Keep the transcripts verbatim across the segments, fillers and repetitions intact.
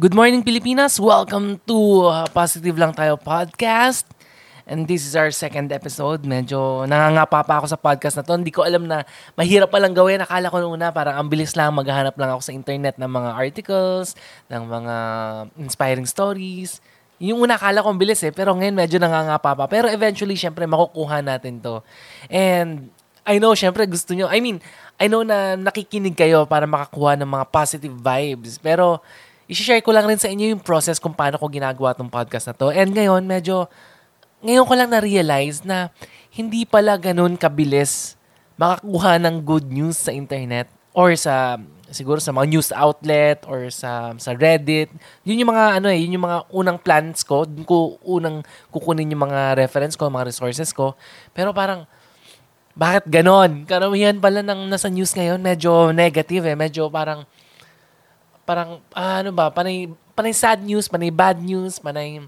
Good morning, Pilipinas! Welcome to uh, Positive Lang Tayo Podcast. And this is our second episode. Medyo nangangapa pa ako sa podcast na to. Hindi ko alam na mahirap palang gawin. Akala ko noon na parang ang bilis lang. Maghahanap lang ako sa internet ng mga articles, ng mga inspiring stories. Yung una akala ko ang bilis eh. Pero ngayon medyo nangangapa pa. Pero eventually, syempre, makukuha natin to. And I know, syempre, gusto nyo. I mean, I know na nakikinig kayo para makakuha ng mga positive vibes. Pero i-share ko lang rin sa inyo yung process kung paano ko ginagawa tong podcast na to. And ngayon, medyo, ngayon ko lang na-realize na hindi pala ganun kabilis makakuha ng good news sa internet or sa, siguro sa mga news outlet or sa sa Reddit. Yun yung mga, ano eh, yun yung mga unang plans ko. Dun ko unang kukunin yung mga reference ko, mga resources ko. Pero parang, bakit ganun? Karamihan pala ng nasa news ngayon, medyo negative eh. Medyo parang, parang, ah, ano ba, panay, panay sad news, panay bad news, panay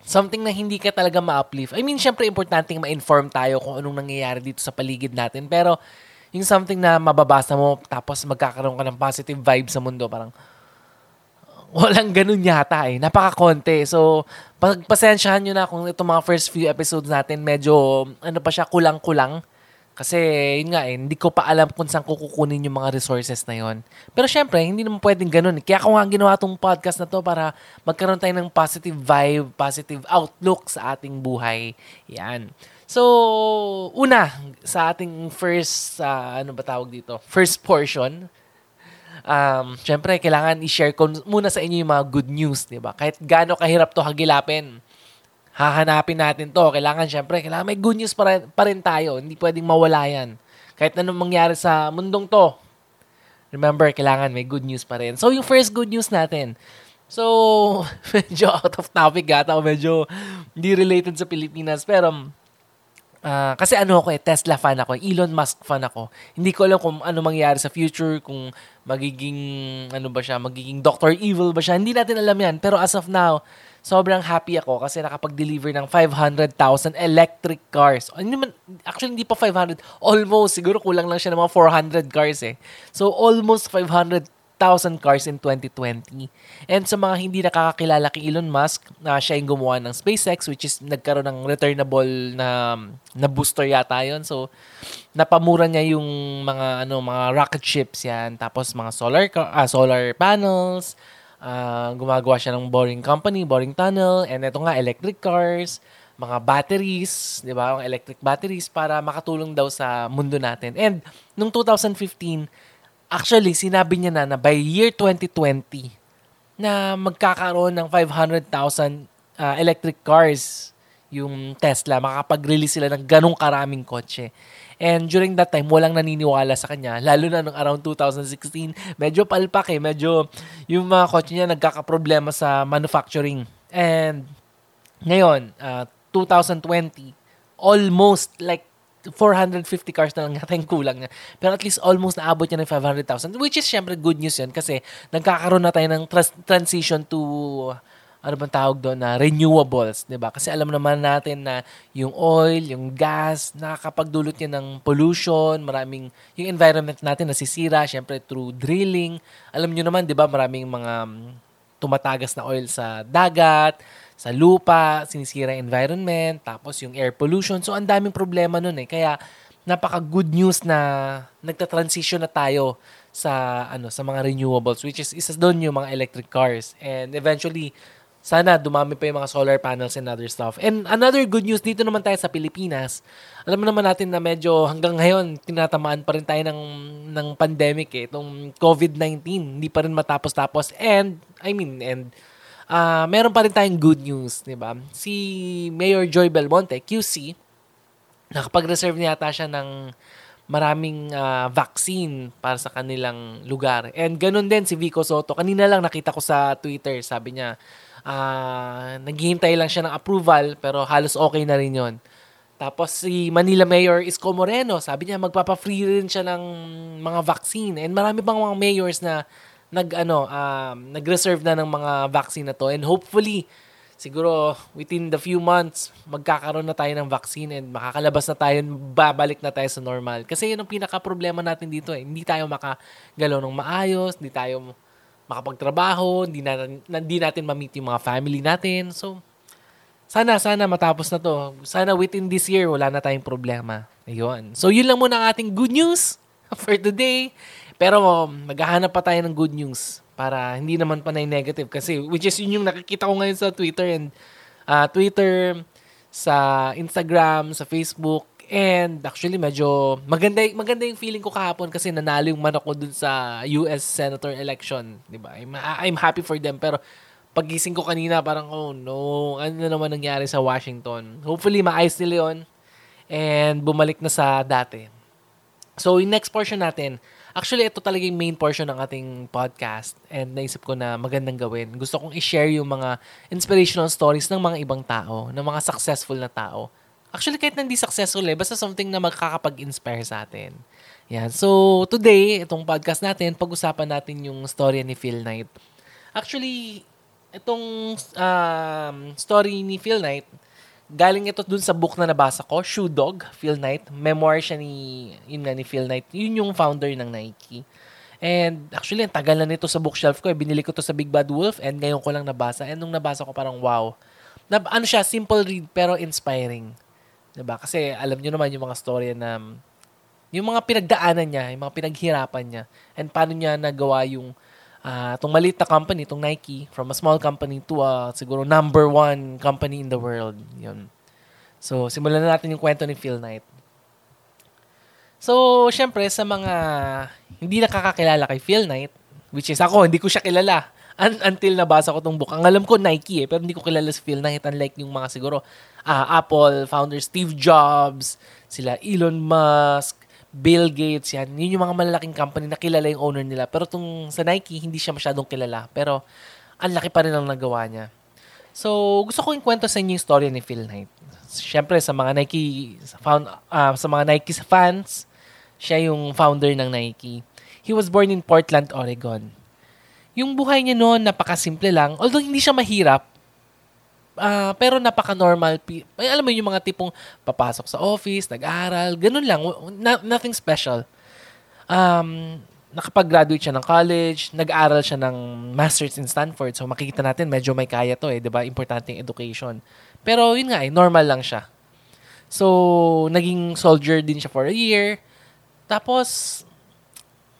something na hindi ka talaga ma-uplift. I mean, syempre, importanteng ma-inform tayo kung anong nangyayari dito sa paligid natin. Pero yung something na mababasa mo, tapos magkakaroon ka ng positive vibe sa mundo, parang walang ganun yata eh. Napaka-konti. So, pagpasensyahan nyo na kung itong mga first few episodes natin, medyo, ano pa siya, kulang-kulang. Kasi, yun nga eh, hindi ko pa alam kung saan kukunin yung mga resources na yun. Pero syempre, hindi naman pwedeng ganun. Kaya ako nga ginawa tong podcast na to para magkaroon tayo ng positive vibe, positive outlook sa ating buhay. Yan. So, una, sa ating first, uh, ano ba tawag dito? First portion. Um, syempre, kailangan i-share ko muna sa inyo yung mga good news, di ba? Kahit gaano kahirap to hagilapin. Hahanapin natin to. Kailangan, syempre, kailangan may good news pa rin, pa rin tayo. Hindi pwedeng mawala yan. Kahit anong mangyari sa mundong to. Remember, kailangan may good news pa rin. So, yung first good news natin. So, medyo out of topic gata. O medyo hindi related sa Pilipinas. Pero, uh, kasi ano ako eh, Tesla fan ako. Elon Musk fan ako. Hindi ko alam kung ano mangyari sa future. Kung magiging, ano ba siya, magiging Doctor Evil ba siya. Hindi natin alam yan. Pero as of now, sobrang happy ako kasi nakapag-deliver ng five hundred thousand electric cars. Actually, hindi pa five hundred. Almost. Siguro kulang lang siya ng mga four hundred cars eh. So, almost five hundred thousand cars in twenty twenty. And sa mga hindi nakakakilala kay Elon Musk, na uh, siya yung gumawa ng SpaceX, which is nagkaroon ng returnable na, na booster yata yun. So, napamura niya yung mga, ano, mga rocket ships yan. Tapos, mga solar, uh, solar panels. Uh, gumagawa siya ng boring company, boring tunnel, and ito nga, electric cars, mga batteries, di ba? Ang electric batteries para makatulong daw sa mundo natin. And noong twenty fifteen, actually, sinabi niya na na by year twenty twenty na magkakaroon ng five hundred thousand uh, electric cars yung Tesla. Makakapag-release sila ng ganong karaming kotse. And during that time, walang naniniwala sa kanya. Lalo na nung around twenty sixteen, medyo palpak eh. Medyo yung mga kotse niya nagkakaproblema sa manufacturing. And ngayon, uh, twenty twenty, almost like four hundred fifty cars na lang yata yung kulang niya. Pero at least almost naabot niya ng five hundred thousand. Which is syempre good news yun kasi nagkakaroon na tayo ng trans- transition to ano bang tawag doon na renewables, di ba? Kasi alam naman natin na yung oil, yung gas, nakakapagdulot yan ng pollution, maraming, yung environment natin nasisira, syempre through drilling. Alam nyo naman, di ba, maraming mga tumatagas na oil sa dagat, sa lupa, sinisira yung environment, tapos yung air pollution. So, ang daming problema nun eh. Kaya, napaka-good news na nagta-transition na tayo sa, ano, sa mga renewables, which is isa doon yung mga electric cars. And eventually, sana dumami pa yung mga solar panels and other stuff. And another good news, dito naman tayo sa Pilipinas. Alam naman natin na medyo hanggang ngayon, tinatamaan pa rin tayo ng, ng pandemic eh. Itong covid nineteen, hindi pa rin matapos-tapos. And, I mean, and, uh, meron pa rin tayong good news, di ba? Si Mayor Joy Belmonte, Q C, nakapag-reserve niya ata siya ng maraming uh, vaccine para sa kanilang lugar. And ganun din si Vico Soto. Kanina lang nakita ko sa Twitter, sabi niya, uh, naghihintay lang siya ng approval pero halos okay na rin yon. Tapos si Manila Mayor Isko Moreno, sabi niya magpapa-free rin siya ng mga vaccine. And marami pang mga mayors na nag-ano, uh, nag-reserve na ng mga vaccine na to. And hopefully, siguro within the few months, magkakaroon na tayo ng vaccine and makakalabas na tayo, babalik na tayo sa normal. Kasi yun ang pinaka-problema natin dito eh. Hindi tayo makagalaw ng maayos, hindi tayo makapagtrabaho, hindi na, hindi natin ma-meet yung mga family natin. So, sana, sana matapos na to. Sana within this year, wala na tayong problema. Ayun. So, yun lang muna ang ating good news for today. Pero um, maghahanap pa tayo ng good news para hindi naman pa na negative. Kasi, which is yun yung nakikita ko ngayon sa Twitter and uh, Twitter, sa Instagram, sa Facebook. And actually, medyo maganda, maganda yung feeling ko kahapon kasi nanalo yung manok ko dun sa U S Senator election. Diba? I'm, I'm happy for them. Pero pagising ko kanina, parang, oh no, ano na naman nangyari sa Washington? Hopefully, maayos nila yun and bumalik na sa dati. So, yung next portion natin, actually, ito talaga yung main portion ng ating podcast and naisip ko na magandang gawin. Gusto kong i-share yung mga inspirational stories ng mga ibang tao, ng mga successful na tao. Actually, kahit na hindi successful eh, basta something na magkakapag-inspire sa atin. Yan. So, today, itong podcast natin, pag-usapan natin yung story ni Phil Knight. Actually, itong um, story ni Phil Knight, galing ito dun sa book na nabasa ko, Shoe Dog, Phil Knight. Memoir siya ni, yun nga, ni Phil Knight. Yun yung founder ng Nike. And actually, ang tagal na nito sa bookshelf ko. Eh. Binili ko to sa Big Bad Wolf and ngayon ko lang nabasa. And nung nabasa ko, parang wow. Na, ano siya, simple read pero inspiring. Diba? Kasi alam nyo naman yung mga story na yung mga pinagdaanan niya, yung mga pinaghirapan niya, and paano niya nagawa yung uh, itong maliit na company, itong Nike, from a small company to a, siguro number one company in the world. Yun. So, simulan na natin yung kwento ni Phil Knight. So, syempre, sa mga hindi nakakakilala kay Phil Knight, which is ako, hindi ko siya kilala until nabasa ko tong book. Ang alam ko, Nike eh, pero hindi ko kilala si Phil Knight. Unlike yung mga siguro, uh, Apple, founder Steve Jobs, sila Elon Musk, Bill Gates, yan. Yun yung mga malalaking company na kilala yung owner nila. Pero tong sa Nike, hindi siya masyadong kilala. Pero, ang laki pa rin ang nagawa niya. So, gusto ko yung kwento sa inyo yung story ni Phil Knight. Siyempre, sa mga Nike, sa, found, uh, sa mga Nike fans, siya yung founder ng Nike. He was born in Portland, Oregon. Yung buhay niya noon, napakasimple lang. Although hindi siya mahirap, uh, pero napaka-normal. Ay, alam mo yung mga tipong papasok sa office, nag-aaral, ganun lang. No, nothing special. Um, nakapag-graduate siya ng college, nag-aaral siya ng master's in Stanford. So makikita natin, medyo may kaya to eh, di ba? Importante yung education. Pero yun nga eh, normal lang siya. So, naging soldier din siya for a year. Tapos,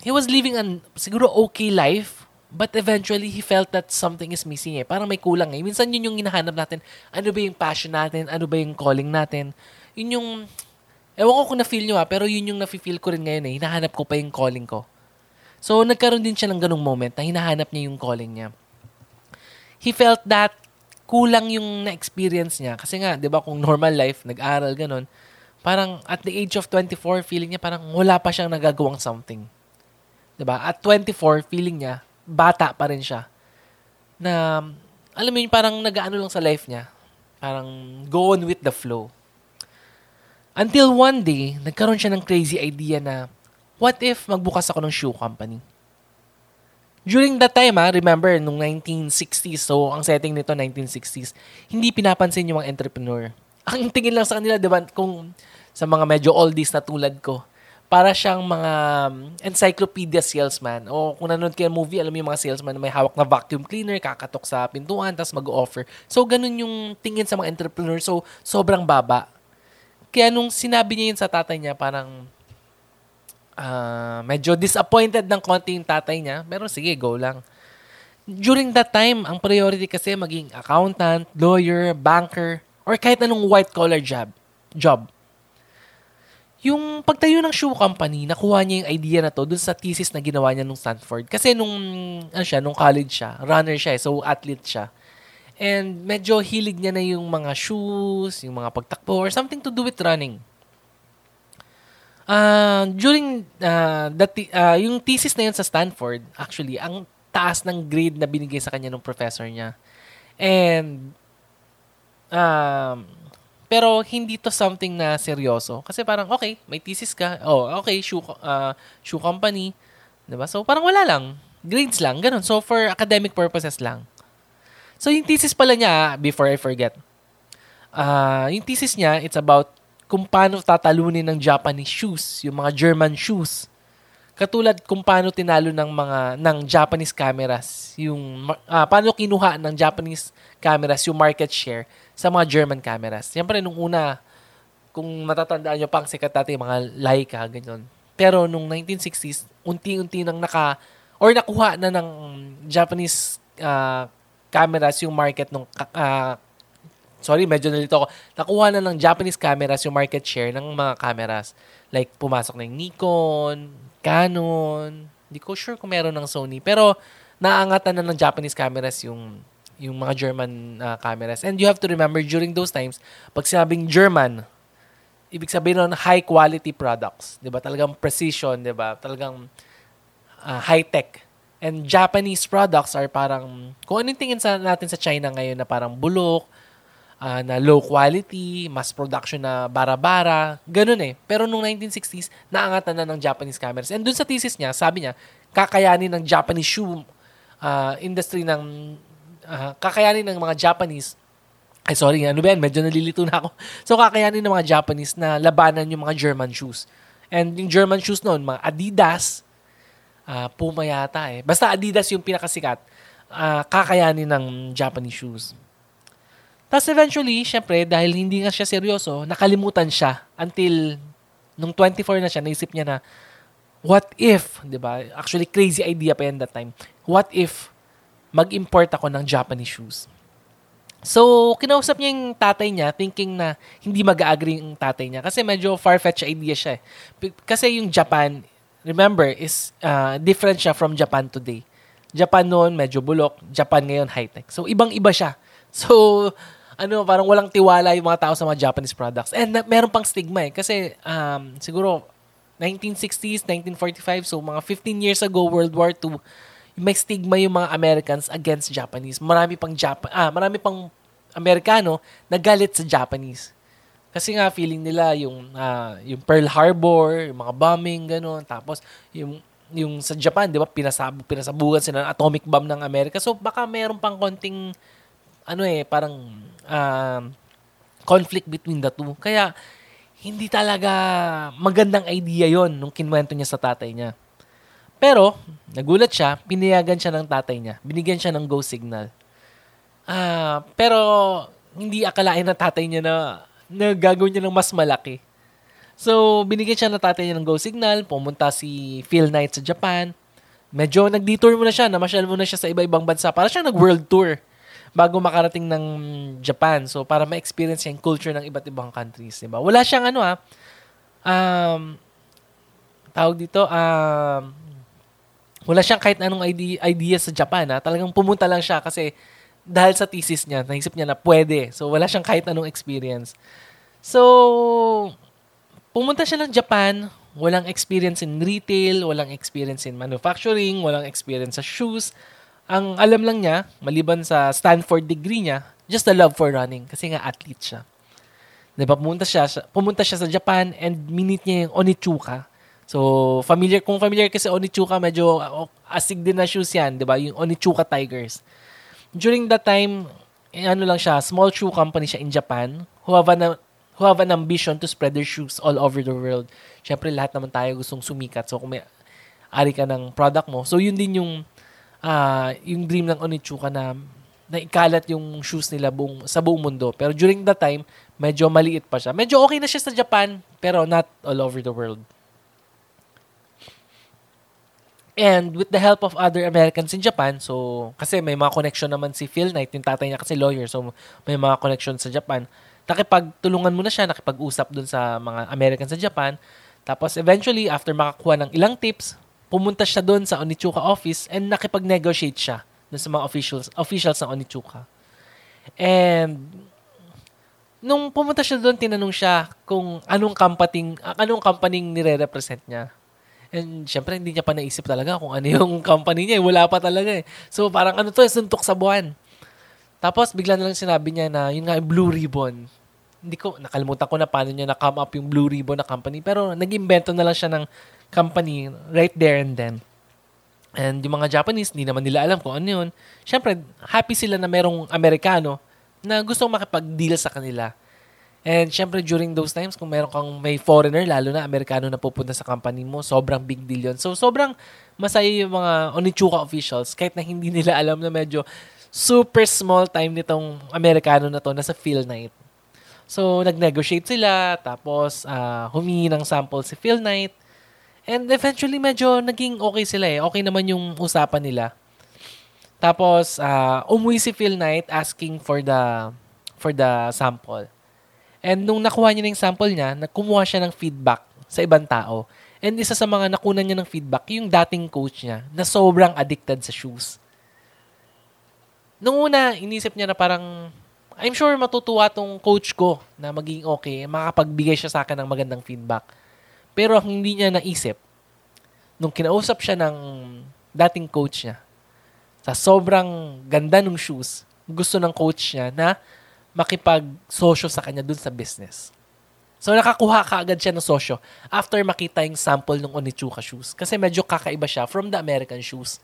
he was living an siguro okay life. But eventually, he felt that something is missing eh. Parang may kulang eh. Minsan yun yung hinahanap natin. Ano ba yung passion natin? Ano ba yung calling natin? Yun yung, ewan ko kung na-feel nyo ha, pero yun yung na-feel ko rin ngayon eh. Hinahanap ko pa yung calling ko. So, nagkaroon din siya ng ganung moment na hinahanap niya yung calling niya. He felt that kulang yung na-experience niya. Kasi nga, di ba kung normal life, nag-aral, ganun, parang at the age of twenty-four, feeling niya parang wala pa siyang nagagawang something. Di ba? At twenty-four, feeling niya, bata pa rin siya. Na, alam mo yun, parang nag-ano lang sa life niya. Parang go on with the flow. Until one day, nagkaroon siya ng crazy idea na, what if magbukas ako ng shoe company? During that time, ha, remember, nung nineteen sixties, so ang setting nito, nineteen sixties, hindi pinapansin yung mga entrepreneur. Ang tingin lang sa kanila, diba, kung sa mga medyo oldies na tulad ko, para siyang mga encyclopedia salesman. O kung nanonood kayo ng movie, alam mo yung mga salesman na may hawak na vacuum cleaner, kakatok sa pintuan, tapos mag-offer. So, ganun yung tingin sa mga entrepreneur. So, sobrang baba. Kaya nung sinabi niya yun sa tatay niya, parang uh, medyo disappointed ng konti yung tatay niya. Pero sige, go lang. During that time, ang priority kasi maging accountant, lawyer, banker, or kahit anong white-collar job. job. Yung pagtayo ng shoe company, nakuha niya yung idea na to dun sa thesis na ginawa niya nung Stanford. Kasi nung, ano siya, nung college siya, runner siya, so athlete siya. And medyo hilig niya na yung mga shoes, yung mga pagtakbo, or something to do with running. Uh, during uh, the th- uh, yung thesis na yun sa Stanford, actually, ang taas ng grade na binigay sa kanya ng professor niya. And, um, uh, pero hindi to something na seryoso. Kasi parang, okay, may thesis ka. Oh, okay, shoe, uh, shoe company. Diba? So, parang wala lang. Grades lang, ganun. So, for academic purposes lang. So, yung thesis pala niya, before I forget, uh, yung thesis niya, it's about kung paano tatalunin ng Japanese shoes, yung mga German shoes. Katulad kung paano tinalo ng mga ng Japanese cameras yung uh, paano kinuha ng Japanese cameras yung market share sa mga German cameras. Siyempre nung una kung matatandaan niyo pa ang sikat dati mga Leica ganyan. Pero nung nineteen sixties unti-unti nang naka or nakuha na ng Japanese uh, cameras yung market ng uh, sorry, medyo nalito ako. Nakuha na ng Japanese cameras yung market share ng mga cameras. Like pumasok na yung Nikon, Kanon. Hindi ko sure kung meron ng Sony. Pero, naangatan na ng Japanese cameras yung, yung mga German uh, cameras. And you have to remember, during those times, pag sinabing German, ibig sabihin nun, high quality products. Diba? Talagang precision, diba? Talagang uh, high-tech. And Japanese products are parang, kung anong tingin sa, natin sa China ngayon na parang bulok, Uh, na low quality, mass production na bara-bara, ganun eh. Pero nung nineteen sixties, naangatan na ng Japanese cameras. And dun sa thesis niya, sabi niya, kakayanin ng Japanese shoe uh, industry ng, uh, kakayanin ng mga Japanese, ay sorry, ano ba yan? Medyo nalilito na ako. So kakayanin ng mga Japanese na labanan yung mga German shoes. And yung German shoes noon, mga Adidas, uh, Puma yata eh. Basta Adidas yung pinakasikat, uh, kakayanin ng Japanese shoes. Tapos eventually, syempre, dahil hindi nga siya seryoso, nakalimutan siya until nung twenty-four na siya, naisip niya na, what if, di ba? Actually, crazy idea pa yan that time. What if mag-import ako ng Japanese shoes? So, kinausap niya yung tatay niya thinking na hindi mag-agree yung tatay niya kasi medyo far-fetched idea siya. Eh. Kasi yung Japan, remember, is uh, different siya from Japan today. Japan noon, medyo bulok. Japan ngayon, high-tech. So, ibang-iba siya. So, ano, parang walang tiwala yung mga tao sa mga Japanese products. And na, meron pang stigma eh. Kasi, um, siguro, nineteen sixties, nineteen forty-five, so mga fifteen years ago, World War Two, may stigma yung mga Americans against Japanese. Marami pang, Jap- ah, marami pang Amerikano nagalit sa Japanese. Kasi nga, feeling nila yung, uh, yung Pearl Harbor, yung mga bombing, gano'n. Tapos, yung... yung sa Japan, di ba, pinasab- pinasabugan sila ng atomic bomb ng Amerika. So, baka meron pang konting ano eh, parang uh, conflict between the two. Kaya, hindi talaga magandang idea yon nung kinwento niya sa tatay niya. Pero, nagulat siya, pinayagan siya ng tatay niya. Binigyan siya ng go signal. Uh, pero, hindi akalain ng tatay niya na, na gagawin niya ng mas malaki. So, binigyan siya ng tatay niya ng go signal. Pumunta si Phil Knight sa Japan. Medyo nag-detour muna siya, namasyal muna siya sa iba-ibang bansa. Para siya nag-world tour bago makarating ng Japan. So, para ma-experience yung culture ng iba't ibang countries. Diba? Wala siyang ano ha, um, tawag dito, um, wala siyang kahit anong idea, idea sa Japan. Ha? Talagang pumunta lang siya kasi dahil sa thesis niya, naisip niya na pwede. So, wala siyang kahit anong experience. So, pumunta siya ng Japan, walang experience in retail, walang experience in manufacturing, walang experience sa shoes. Ang alam lang niya, maliban sa Stanford degree niya, just the love for running. Kasi nga athlete siya. Diba, pumunta siya, pumunta siya sa Japan and minit niya yung Onitsuka. So, familiar, kung familiar kasi Onitsuka, medyo asig din na shoes yan. Diba, yung Onitsuka Tigers. During that time, eh, ano lang siya, small shoe company siya in Japan who have an, who have an ambition to spread their shoes all over the world. Siyempre, lahat naman tayo gustong sumikat. So, kung may ari ka ng product mo. So, yun din yung Uh, yung dream ng Onitsuka na naikalat yung shoes nila buong, sa buong mundo. Pero during that time, medyo maliit pa siya. Medyo okay na siya sa Japan, pero not all over the world. And with the help of other Americans in Japan, so kasi may mga connection naman si Phil Knight, yung tatay niya kasi lawyer, so may mga connection sa Japan. Nakipagtulungan muna siya, nakipag-usap dun sa mga Americans sa Japan. Tapos eventually, after makakuha ng ilang tips, pumunta siya doon sa Onitsuka office and nakipag-negotiate siya doon sa mga officials, officials ng Onitsuka. And nung pumunta siya doon, tinanong siya kung anong company, anong company nire-represent niya. And syempre, hindi niya pa naisip talaga kung ano yung company niya. Wala pa talaga eh. So parang ano to, suntok sa buwan. Tapos bigla na lang sinabi niya na yun nga yung Blue Ribbon. Hindi ko, nakalimutan ko na paano niya na-come up yung Blue Ribbon na company. Pero nag-invento na lang siya ng company right there and then. And yung mga Japanese, hindi naman nila alam kung ano yun. Siyempre, happy sila na merong Amerikano na gustong makipag-deal sa kanila. And syempre, during those times, kung meron kang may foreigner, lalo na Amerikano na pupunta sa company mo, sobrang big deal yun. So, sobrang masaya yung mga Onitsuka officials kahit na hindi nila alam na medyo super small time nitong Amerikano na to, nasa Phil Knight. So, nag-negotiate sila, tapos uh, humingi ng sample si Phil Knight. And eventually, medyo naging okay sila eh. Okay naman yung usapan nila. Tapos, uh, umuwi si Phil Knight asking for the for the sample. And nung nakuha niya na yung sample niya, nakumuha siya ng feedback sa ibang tao. And isa sa mga nakunan niya ng feedback, yung dating coach niya na sobrang addicted sa shoes. Nung una, inisip niya na parang, I'm sure matutuwa tong coach ko na magiging okay, makapagbigay siya sa akin ng magandang feedback. Pero hindi niya naisip, nung kinausap siya ng dating coach niya, sa sobrang ganda ng shoes, gusto ng coach niya na makipagsosyo sa kanya dun sa business. So, nakakuha ka agad siya ng sosyo after makita yung sample ng Onitsuka shoes. Kasi medyo kakaiba siya from the American shoes.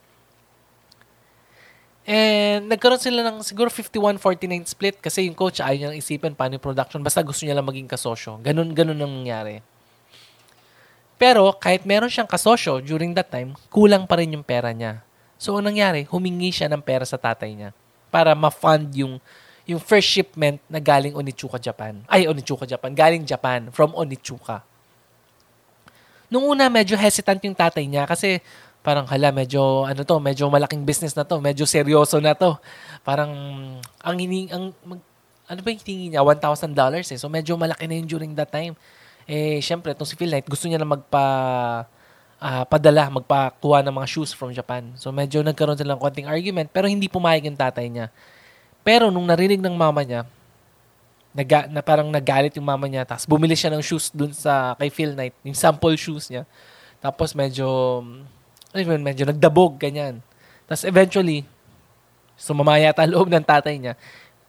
And nagkaroon sila ng siguro fifty-one forty-nine split kasi yung coach ayaw niya nang isipin paano yung production. Basta gusto niya lang maging kasosyo. Ganun, ganun ang nangyari. Pero kahit meron siyang kasosyo during that time, kulang pa rin yung pera niya. So, anong nangyari? Humingi siya ng pera sa tatay niya para ma-fund yung yung first shipment na galing Onitsuka Japan. Ay, Onitsuka Japan. Galing Japan from Onitsuka. Nung una, medyo hesitant yung tatay niya kasi parang hala, medyo, ano to, medyo malaking business na to. Medyo seryoso na to. Parang, ang hiningi, ang, mag, ano ba yung hiningi niya? one thousand dollars eh. So, medyo malaki na yun during that time. Eh, syempre, itong si Phil Knight, gusto niya na magpa, uh, padala, magpakuha ng mga shoes from Japan. So, medyo nagkaroon sila ng konting argument pero hindi pumayag yung tatay niya. Pero nung narinig ng mama niya, naga, na parang nagalit yung mama niya, tapos bumili siya ng shoes dun sa kay Phil Knight, yung sample shoes niya. Tapos medyo, ayun, medyo nagdabog, ganyan. Tapos eventually, sumama yata loob ng tatay niya,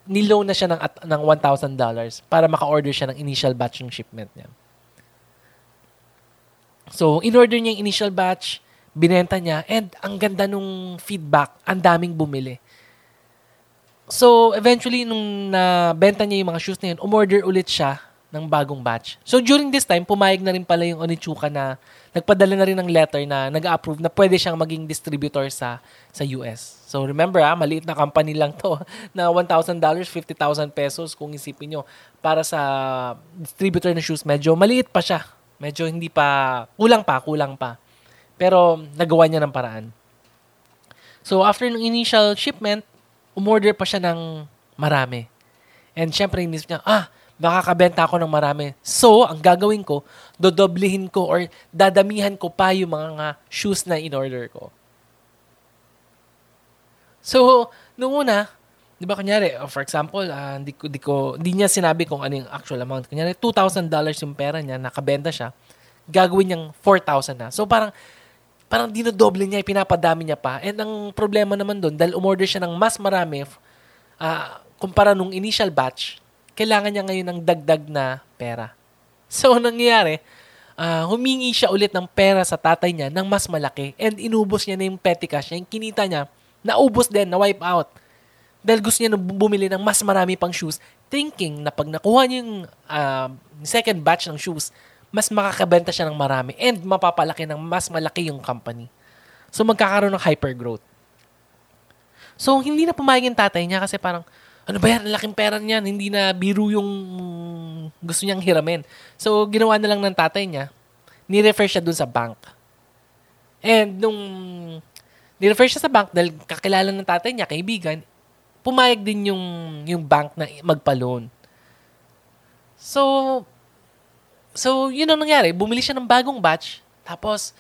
niloan na siya ng, ng one thousand dollars para maka-order siya ng initial batch ng shipment niya. So, in-order niya yung initial batch, binenta niya, and ang ganda nung feedback, ang daming bumili. So, eventually, nung nabenta niya yung mga shoes na yun, umorder ulit siya ng bagong batch. So, during this time, pumayag na rin pala yung Onitsuka na nagpadala na rin ng letter na nag-approve na pwede siyang maging distributor sa sa U S. So, remember ha, maliit na company lang to na one thousand dollars, fifty thousand pesos kung isipin nyo. Para sa distributor ng shoes, medyo maliit pa siya. Medyo hindi pa, kulang pa, kulang pa. Pero, nagawa niya ng paraan. So, after ng initial shipment, umorder pa siya ng marami. And syempre, inisip niya, ah, makakabenta ako ng marami. So, ang gagawin ko, dodoblihin ko or dadamihan ko pa yung mga shoes na in-order ko. So, noong una, di ba kunyari, for example, uh, di, ko, di, ko, di niya sinabi kung ano yung actual amount. Kunyari, two thousand dollars yung pera niya, nakabenta siya, gagawin niyang four thousand na. So, parang, parang dinodoble niya, pinapadami niya pa. And ang problema naman doon, dahil umorder siya ng mas marami, uh, kumpara nung initial batch, kailangan niya ngayon ng dagdag na pera. So, nangyayari, uh, humingi siya ulit ng pera sa tatay niya ng mas malaki and inubos niya na yung petty cash niya. Yung kinita niya, naubos din, na-wipe out. Dahil gusto niya bumili ng mas marami pang shoes, thinking na pag nakuha niya yung uh, second batch ng shoes, mas makakabenta siya ng marami and mapapalaki ng mas malaki yung company. So, magkakaroon ng hypergrowth. So, hindi na pumayag yung tatay niya kasi parang, ano ba yan? Laking pera niyan. Hindi na biro yung gusto niyang hiramin. So, ginawa na lang ng tatay niya. Ni-refer siya dun sa bank. And nung ni-refer siya sa bank dahil kakilala ng tatay niya, kaibigan, pumayag din yung, yung bank na magpa-loan. So, So, yun ang nangyari. Bumili siya ng bagong batch. Tapos,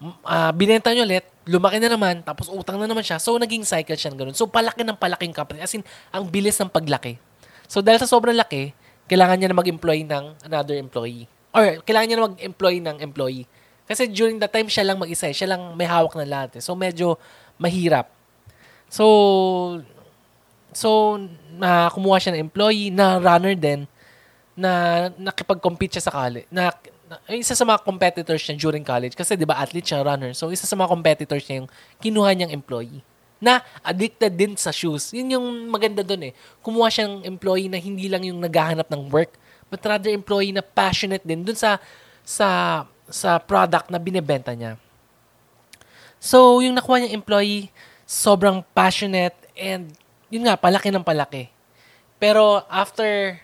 uh, binenta niya ulit. Lumaki na naman. Tapos, utang na naman siya. So, naging cycle siya ng ganun. So, palaki ng palaking company. As in, ang bilis ng paglaki. So, dahil sa sobrang laki, kailangan niya na mag-employ ng another employee. Or, kailangan niya na mag-employ ng employee. Kasi during that time, siya lang mag-isa. Siya lang may hawak na lahat. Eh. So, medyo mahirap. So, so uh, kumuha siya ng employee, na runner din, na nakipag-compete siya sa college. Na, na, isa sa mga competitors niya during college. Kasi, di ba, athlete siya, runner. So, isa sa mga competitors niya yung kinuha niyang employee na addicted din sa shoes. Yun yung maganda dun eh. Kumuha siya ng employee na hindi lang yung naghahanap ng work, but rather employee na passionate din dun sa sa sa product na binebenta niya. So, yung nakuha niyang employee, sobrang passionate and yun nga, palaki ng palaki. Pero after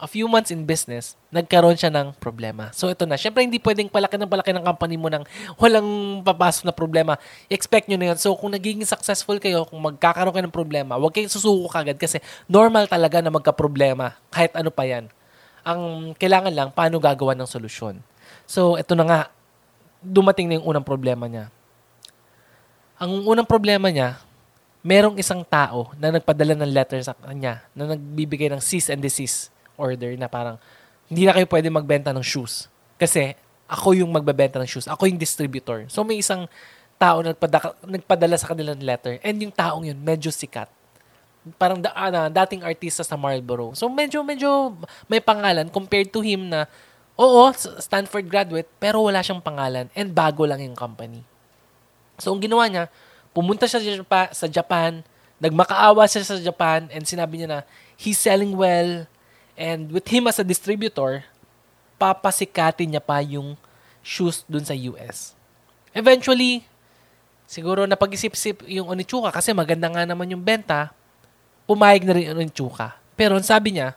a few months in business, nagkaroon siya ng problema. So, ito na. Siyempre, hindi pwedeng palaki ng palaki ng company mo nang walang papasok na problema. I-expect nyo na yun. So, kung nagiging successful kayo, kung magkakaroon kayo ng problema, huwag kayong susuko kagad kasi normal talaga na magka-problema. Kahit ano pa yan. Ang kailangan lang, paano gagawa ng solusyon. So, ito na nga. Dumating na yung unang problema niya. Ang unang problema niya, merong isang tao na nagpadala ng letter sa kanya na nagbibigay ng cease and desist order na parang hindi na kayo pwede magbenta ng shoes kasi ako yung magbebenta ng shoes, ako yung distributor. So may isang tao na nagpadala, nagpadala sa kanila ng letter and yung taong yun medyo sikat, parang da, uh, dating artista sa Marlboro, so medyo medyo may pangalan compared to him na oo, Stanford graduate pero wala siyang pangalan and bago lang yung company. So ang ginawa niya, pumunta siya sa Japan, nagmakaawa siya sa Japan and sinabi niya na he's selling well. And with him as a distributor, papasikatin niya pa yung shoes dun sa U S. Eventually, siguro napag-isip-isip yung Onitsuka kasi maganda nga naman yung benta, pumayag na rin yung Onitsuka. Pero sabi niya,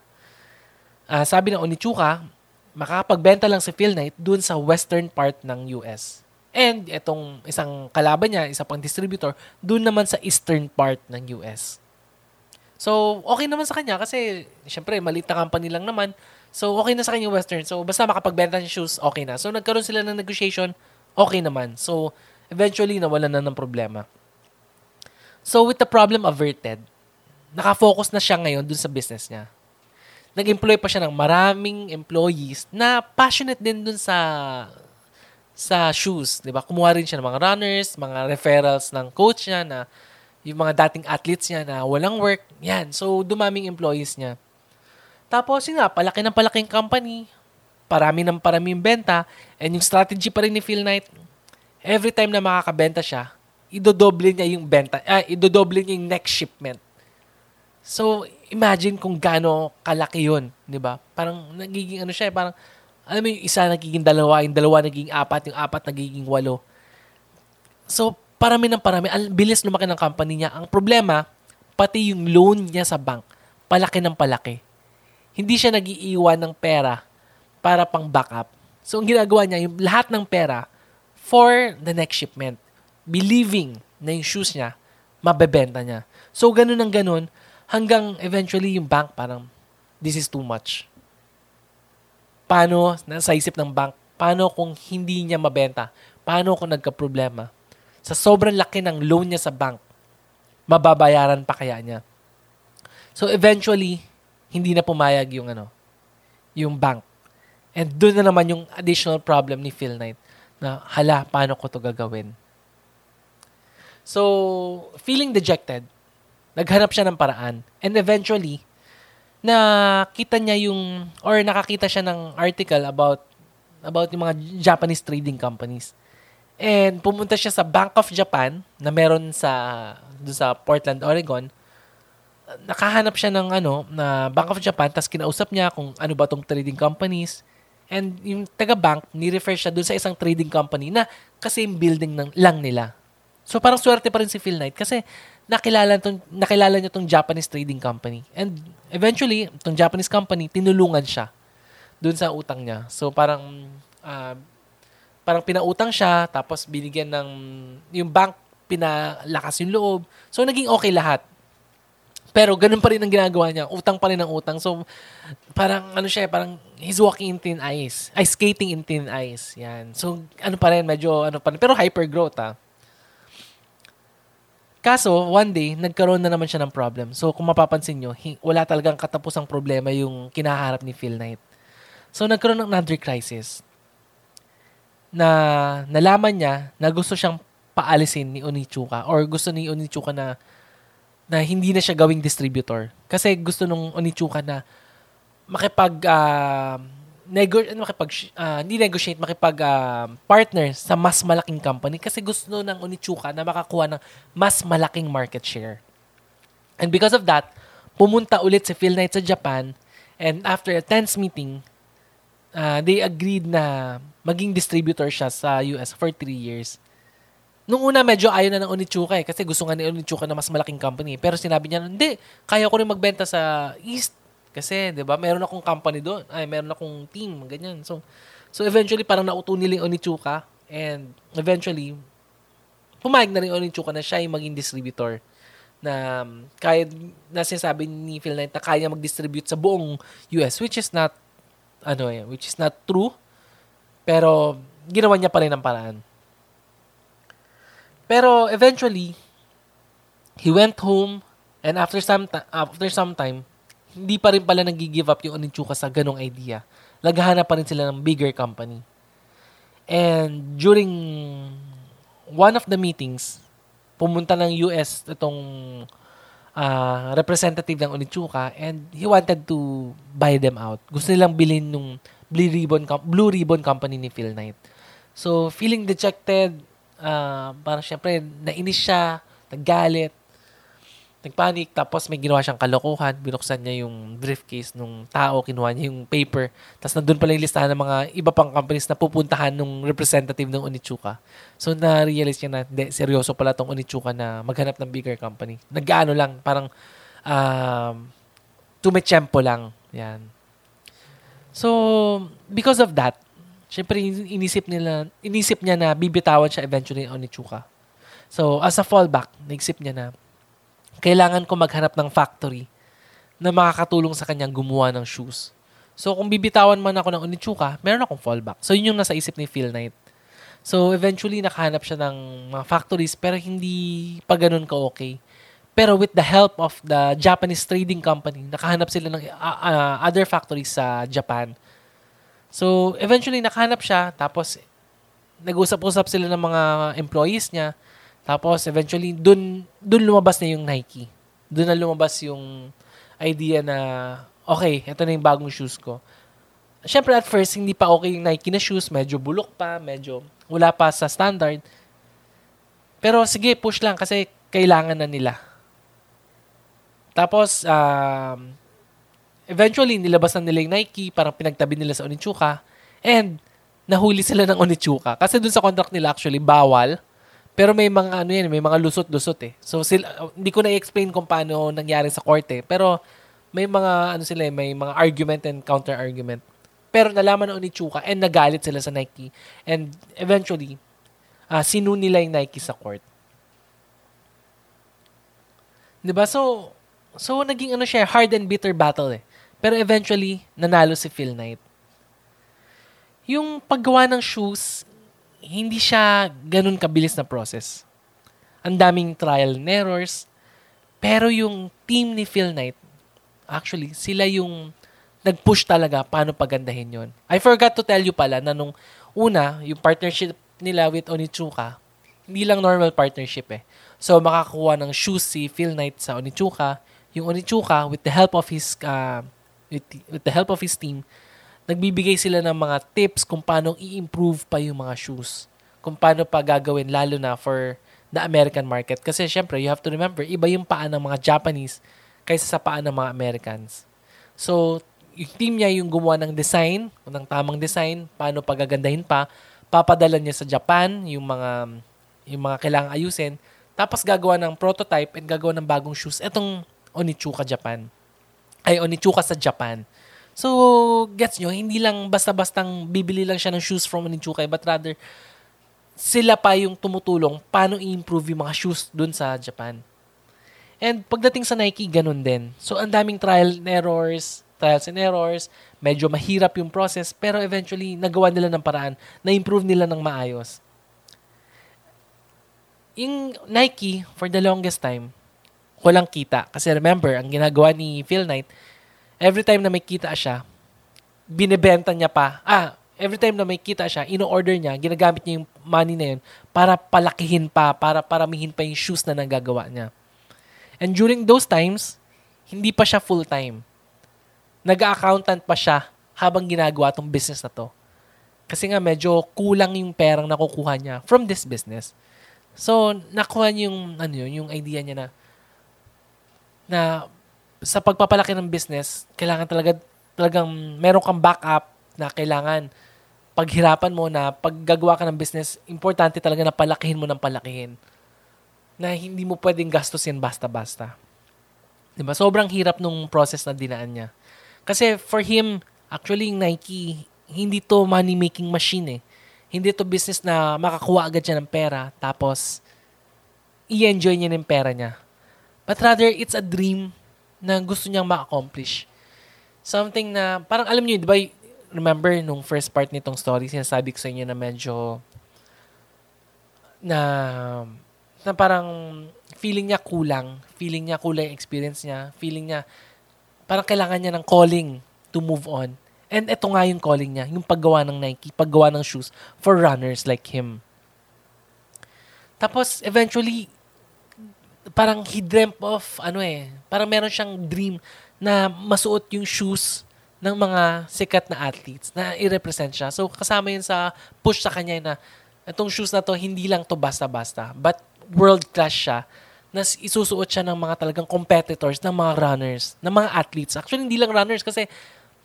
uh, sabi ng Onitsuka, makapagbenta lang si Phil Knight dun sa western part ng U S. And itong isang kalaban niya, isa pang distributor, dun naman sa eastern part ng U S. So, okay naman sa kanya kasi, syempre, maliit na company lang naman. So, okay na sa kanya yung western. So, basta makapagbenta ng shoes, okay na. So, nagkaroon sila ng negotiation, okay naman. So, eventually, nawalan na ng problema. So, with the problem averted, nakafocus na siya ngayon dun sa business niya. Nag-employ pa siya ng maraming employees na passionate din dun sa sa shoes. Diba? Kumuha rin siya ng mga runners, mga referrals ng coach niya na yung mga dating athletes niya na walang work, yan. So, dumaming employees niya. Tapos, yun nga, palaki ng palaking company, parami ng parami yung benta, and yung strategy pa rin ni Phil Knight, every time na makakabenta siya, idodoble niya yung benta, ah, idodoble niya yung next shipment. So, imagine kung gaano kalaki yun, di ba? Parang nagiging ano siya, parang, alam mo yung isa nagiging dalawa, yung dalawa nagiging apat, yung apat nagiging walo. So, parami ng parami. Ang bilis lumaki ng company niya. Ang problema, pati yung loan niya sa bank, palaki ng palaki. Hindi siya nag-iiwan ng pera para pang backup. So, ang ginagawa niya, yung lahat ng pera for the next shipment. Believing na yung shoes niya, mabebenta niya. So, ganun ang ganun, hanggang eventually yung bank parang, this is too much. Paano, nasa isip ng bank, paano kung hindi niya mabenta? Paano kung nagka-problema? Sa sobrang laki ng loan niya sa bank, mababayaran pa kaya niya? So eventually, hindi na pumayag yung ano, yung bank. And doon na naman yung additional problem ni Phil Knight na hala, paano ko to gagawin? So, feeling dejected, naghanap siya ng paraan. And eventually, nakita niya yung or nakakita siya ng article about about yung mga Japanese trading companies. And pumunta siya sa Bank of Japan na meron sa doon sa Portland, Oregon. Nakahanap siya ng ano na Bank of Japan, tas kinausap niya kung ano ba tong trading companies. And yung taga-bank ni-refer siya doon sa isang trading company na kasi yung building ng, lang nila. So parang swerte pa rin si Phil Knight kasi nakilala tong nakilala niya tong Japanese trading company. And eventually, tong Japanese company tinulungan siya doon sa utang niya. So parang uh, parang pinautang siya, tapos binigyan ng yung bank, pinalakas yung loob. So, naging okay lahat. Pero, ganun pa rin ang ginagawa niya. Utang pa rin ang utang. So, parang, ano siya, parang he's walking in thin ice. Ay, skating in thin ice. Yan. So, ano pa rin, medyo, ano pa rin. Pero, hyper-growth, ha. Kaso, one day, nagkaroon na naman siya ng problem. So, kung mapapansin nyo, wala talagang katapusang problema yung kinaharap ni Phil Knight. So, nagkaroon ng another crisis na nalaman niya na gusto siyang paalisin ni Onitsuka or gusto ni Onitsuka na na hindi na siya gawing distributor. Kasi gusto nung Onitsuka na makipag uh, nego- makipag uh, hindi negotiate, makipag uh, partner sa mas malaking company kasi gusto ng Onitsuka na makakuha ng mas malaking market share. And because of that, pumunta ulit si Phil Knight sa Japan and after a tense meeting, uh, they agreed na maging distributor siya sa U S for three years. Nung una, medyo ayaw na ng Onitsuka eh, kasi gusto nga ni Onitsuka na mas malaking company. Pero sinabi niya, hindi, kaya ko rin magbenta sa East. Kasi, di ba, meron akong company doon. Ay, meron akong team, ganyan. So, so eventually, parang nauto niling Onitsuka. And eventually, pumayag na rin Onitsuka na siya yung maging distributor. Na, kaya, na sinasabi ni Phil Knight na kaya mag-distribute sa buong U S. Which is not, ano eh, which is not true. Pero, ginawa niya pa rin ang paraan. Pero, eventually, he went home. And after some, ta- after some time, hindi pa rin pala nag-give up yung Onitsuka sa ganong idea. Naghahanap pa rin sila ng bigger company. And during one of the meetings, pumunta ng U S itong uh, representative ng Onitsuka and he wanted to buy them out. Gusto nilang bilhin nung Blue Ribbon, Blue Ribbon Company ni Phil Knight. So, feeling dejected, uh, parang syempre nainis siya, naggalit, nagpanik, tapos may ginawa siyang kalokohan, binuksan niya yung briefcase nung tao, kinuha niya yung paper, tapos nandun pala yung listahan ng mga iba pang companies na pupuntahan nung representative ng Onitsuka. So, na-realize niya na, de, seryoso pala tong Onitsuka na maghanap ng bigger company. Nag-ano lang, parang uh, tumetsyempo lang. Yan. So, because of that, syempre inisip nila, inisip niya na bibitawan siya eventually ng Onitsuka. So, as a fallback, naisip niya na, kailangan ko maghanap ng factory na makakatulong sa kanyang gumawa ng shoes. So, kung bibitawan man ako ng Onitsuka, meron akong fallback. So, yun yung nasa isip ni Phil Knight. So, eventually, nakahanap siya ng mga factories pero hindi pa ganun ka-okay. Pero with the help of the Japanese trading company, nakahanap sila ng uh, uh, other factories sa Japan. So, eventually, nakahanap siya. Tapos, nag-usap-usap sila ng mga employees niya. Tapos, eventually, dun, dun lumabas na yung Nike. Dun na lumabas yung idea na, okay, ito na yung bagong shoes ko. Siyempre, at first, hindi pa okay yung Nike na shoes. Medyo bulok pa, medyo wala pa sa standard. Pero, sige, push lang kasi kailangan na nila. Tapos, uh, eventually, nilabas na nila yung Nike. Parang pinagtabi nila sa Onitsuka. And, nahuli sila ng Onitsuka. Kasi dun sa contract nila, actually, bawal. Pero may mga ano yan, may mga lusot-lusot eh. So sila, hindi ko na i-explain kung paano nangyari sa korte, eh. Pero may mga ano sila, may mga argument and counter-argument. Pero nalaman ng Onitsuka and nagalit sila sa Nike and eventually uh, sinun nila yung Nike sa court. 'Di ba? So so naging ano siya, hard and bitter battle eh. Pero eventually nanalo si Phil Knight. Yung paggawa ng shoes, hindi siya ganun kabilis na process. Ang daming trial and errors. Pero yung team ni Phil Knight, actually, sila yung nag-push talaga paano pagandahin yon. I forgot to tell you pala na nung una, yung partnership nila with Onitsuka, hindi lang normal partnership eh. So, makakuha ng shoes si Phil Knight sa Onitsuka. Yung Onitsuka, with the help of his, uh, with, with the help of his team, nagbibigay sila ng mga tips kung paano i-improve pa yung mga shoes. Kung paano pa gagawin, lalo na for the American market. Kasi syempre, you have to remember, iba yung paa ng mga Japanese kaysa sa paa ng mga Americans. So, yung team niya yung gumawa ng design, ng tamang design, paano pa gagandahin pa. Papadala niya sa Japan yung mga, yung mga kailangang ayusin. Tapos gagawa ng prototype at gagawa ng bagong shoes. Itong Onitsuka Japan. Ay, Onitsuka sa Japan. So, gets nyo, hindi lang basta-bastang bibili lang siya ng shoes from Onitsuka, but rather, sila pa yung tumutulong paano i-improve yung mga shoes dun sa Japan. And pagdating sa Nike, ganun din. So, ang daming trial and errors, trials and errors, medyo mahirap yung process, pero eventually, nagawa nila ng paraan, na-improve nila ng maayos. Yung Nike, for the longest time, walang kita. Kasi remember, ang ginagawa ni Phil Knight, every time na may kita siya, binebenta niya pa. Ah, every time na may kita siya, ino-order niya, ginagamit niya yung money na yun para palakihin pa, para paramihin pa yung shoes na nagagawa niya. And during those times, hindi pa siya full-time. Nag-accountant pa siya habang ginagawa tong business na to. Kasi nga medyo kulang yung perang nakukuha niya from this business. So, nakuha niya yung, ano yun, yung idea niya na na sa pagpapalaki ng business, kailangan talaga talagang meron kang backup na kailangan paghirapan mo na paggagawa ka ng business, importante talaga na palakihin mo ng palakihin. Na hindi mo pwedeng gastusin basta-basta. Diba? Sobrang hirap nung process na dinaan niya. Kasi for him, actually yung Nike, hindi to money-making machine eh. Hindi to business na makakuha agad siya ng pera tapos i-enjoy niya ng pera niya. But rather, it's a dream na gusto niyang ma-accomplish. Something na, parang alam niyo, di ba, remember nung first part nitong story, sinasabi ko sa inyo na medyo na, na parang feeling niya kulang. Feeling niya kulang yung experience niya. Feeling niya, parang kailangan niya ng calling to move on. And ito nga yung calling niya, yung paggawa ng Nike, paggawa ng shoes for runners like him. Tapos, eventually, parang he dreamt of, ano eh, parang meron siyang dream na masuot yung shoes ng mga sikat na athletes na i-represent siya. So, kasama yun sa push sa kanya na itong shoes na to, hindi lang to basta-basta, but world-class siya na isusuot siya ng mga talagang competitors, ng mga runners, ng mga athletes. Actually, hindi lang runners kasi,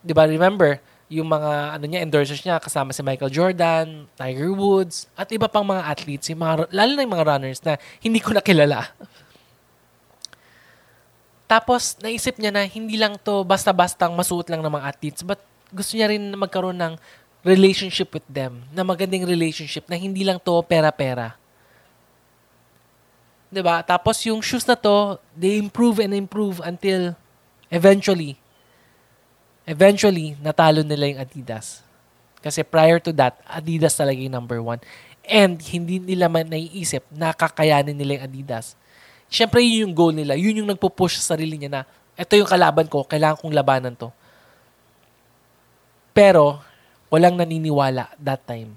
di ba, remember, yung mga ano niya, endorsers niya, kasama si Michael Jordan, Tiger Woods, at iba pang mga athletes, yung mga, lalo na yung mga runners na hindi ko nakilala. Tapos, naisip niya na hindi lang to basta-bastang masuot lang ng mga athletes, but gusto niya rin magkaroon ng relationship with them, na magandang relationship, na hindi lang to pera-pera. Diba? Tapos, yung shoes na to, they improve and improve until eventually, eventually, natalo nila yung Adidas. Kasi prior to that, Adidas talaga yung number one. And hindi nila man naiisip na kakayanin nila yung Adidas. Siyempre, yun yung goal nila. Yun yung nagpo-push sa sarili niya na ito yung kalaban ko, kailangan kong labanan to. Pero, walang naniniwala that time.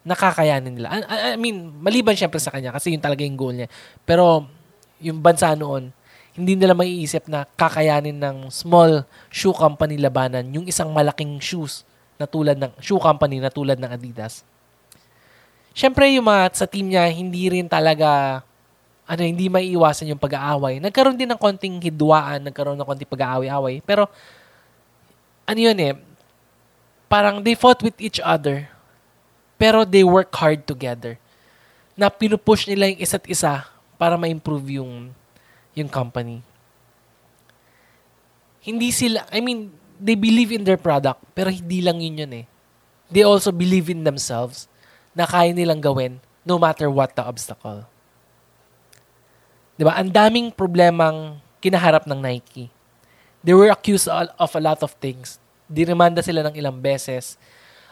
Nakakayanin nila. I, I mean, maliban siyempre sa kanya kasi yun talaga yung goal niya. Pero, yung bansa noon, hindi nila maiisip na kakayanin ng small shoe company labanan yung isang malaking shoes na tulad ng shoe company na tulad ng Adidas. Siyempre, yung mga sa team niya, hindi rin talaga ano, hindi maiiwasan yung pag-aaway. Nagkaroon din ng konting hidwaan, nagkaroon ng konting pag-aaway-away. Pero, ano yun eh, parang they fought with each other, pero they work hard together. Na pinupush nila yung isa't isa para ma-improve yung, yung company. Hindi sila, I mean, they believe in their product, pero hindi lang yun yun eh. They also believe in themselves na kaya nilang gawin no matter what the obstacle. Diba? Ang daming problemang kinaharap ng Nike. They were accused of a lot of things. Dinimanda sila ng ilang beses.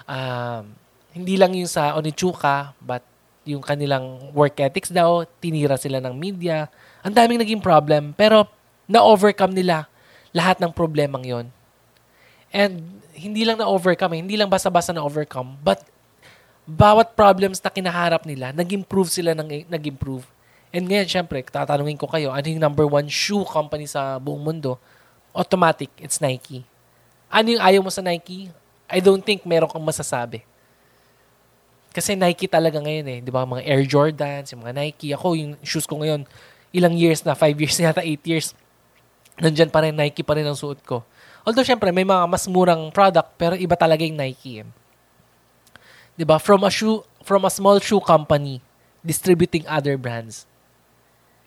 Uh, hindi lang yung sa Onitsuka, but yung kanilang work ethics daw, tinira sila ng media. Ang daming naging problem, pero na-overcome nila lahat ng problemang yon. And hindi lang na-overcome, eh. Hindi lang basta-basta na-overcome, but bawat problems na kinaharap nila, nag-improve sila ng nag-improve. And ngayon, syempre, tatanungin ko kayo, ano yung number one shoe company sa buong mundo? Automatic, it's Nike. Ano yung ayaw mo sa Nike? I don't think meron kang masasabi. Kasi Nike talaga ngayon eh. Di ba, mga Air Jordans, yung mga Nike. Ako, yung shoes ko ngayon, ilang years na, five years na yata, eight years, nandyan pa rin, Nike pa rin ang suot ko. Although, syempre, may mga mas murang product, pero iba talaga yung Nike eh. Di ba, from a shoe, from a small shoe company, distributing other brands.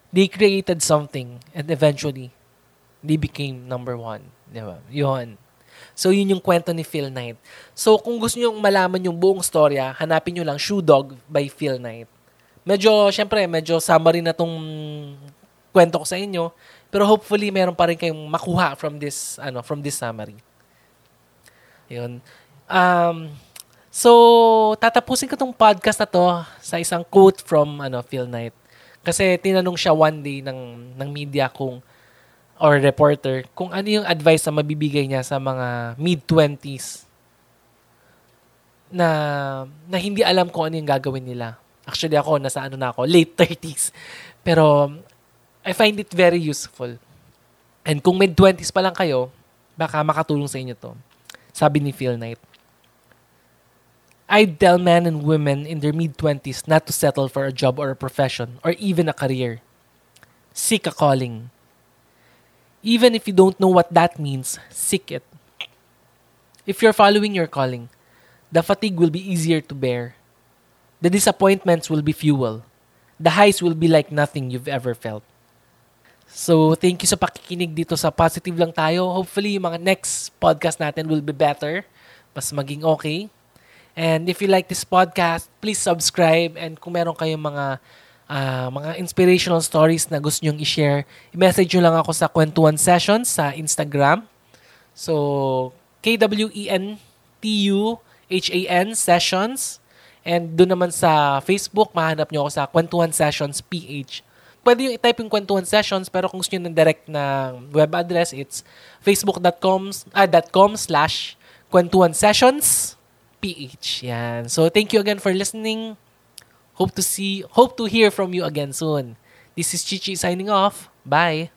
They created something and eventually, they became number one. Diba? Yun. So, yun yung kwento ni Phil Knight. So, kung gusto nyo malaman yung buong storya, hanapin nyo lang Shoe Dog by Phil Knight. Medyo, syempre, medyo summary na tong kwento ko sa inyo. Pero hopefully, meron pa rin kayong makuha from this, ano, from this summary. Yun. Um, so, tatapusin ko tong podcast na to sa isang quote from ano, Phil Knight. Kasi tinanong siya one day ng, ng media kung, or reporter, kung ano yung advice na mabibigay niya sa mga mid-twenties na, na hindi alam kung ano yung gagawin nila. Actually ako, nasa ano na ako, late thirties. Pero I find it very useful. And kung mid-twenties pa lang kayo, baka makatulong sa inyo to. Sabi ni Phil Knight, I'd tell men and women in their mid-twenties not to settle for a job or a profession or even a career. Seek a calling. Even if you don't know what that means, seek it. If you're following your calling, the fatigue will be easier to bear. The disappointments will be fuel. The highs will be like nothing you've ever felt. So, thank you sa pakikinig dito sa Positive Lang Tayo. Hopefully, yung mga next podcast natin will be better. Mas maging okay. And if you like this podcast, please subscribe. And kung meron kayong mga uh, mga inspirational stories na gusto nyong i-share, i-message nyo lang ako sa Kwentuhan Sessions sa Instagram. So, K W E N T U H A N Sessions. And doon naman sa Facebook, mahanap nyo ako sa Kwentuhan Sessions P H. Pwede yung i-type yung Kwentuhan Sessions, pero kung gusto nyo ng direct na web address, it's facebook.com ah, .com slash Kwentuhan Sessions P H. Yan. So, thank you again for listening. Hope to see, hope to hear from you again soon. This is Chichi signing off. Bye!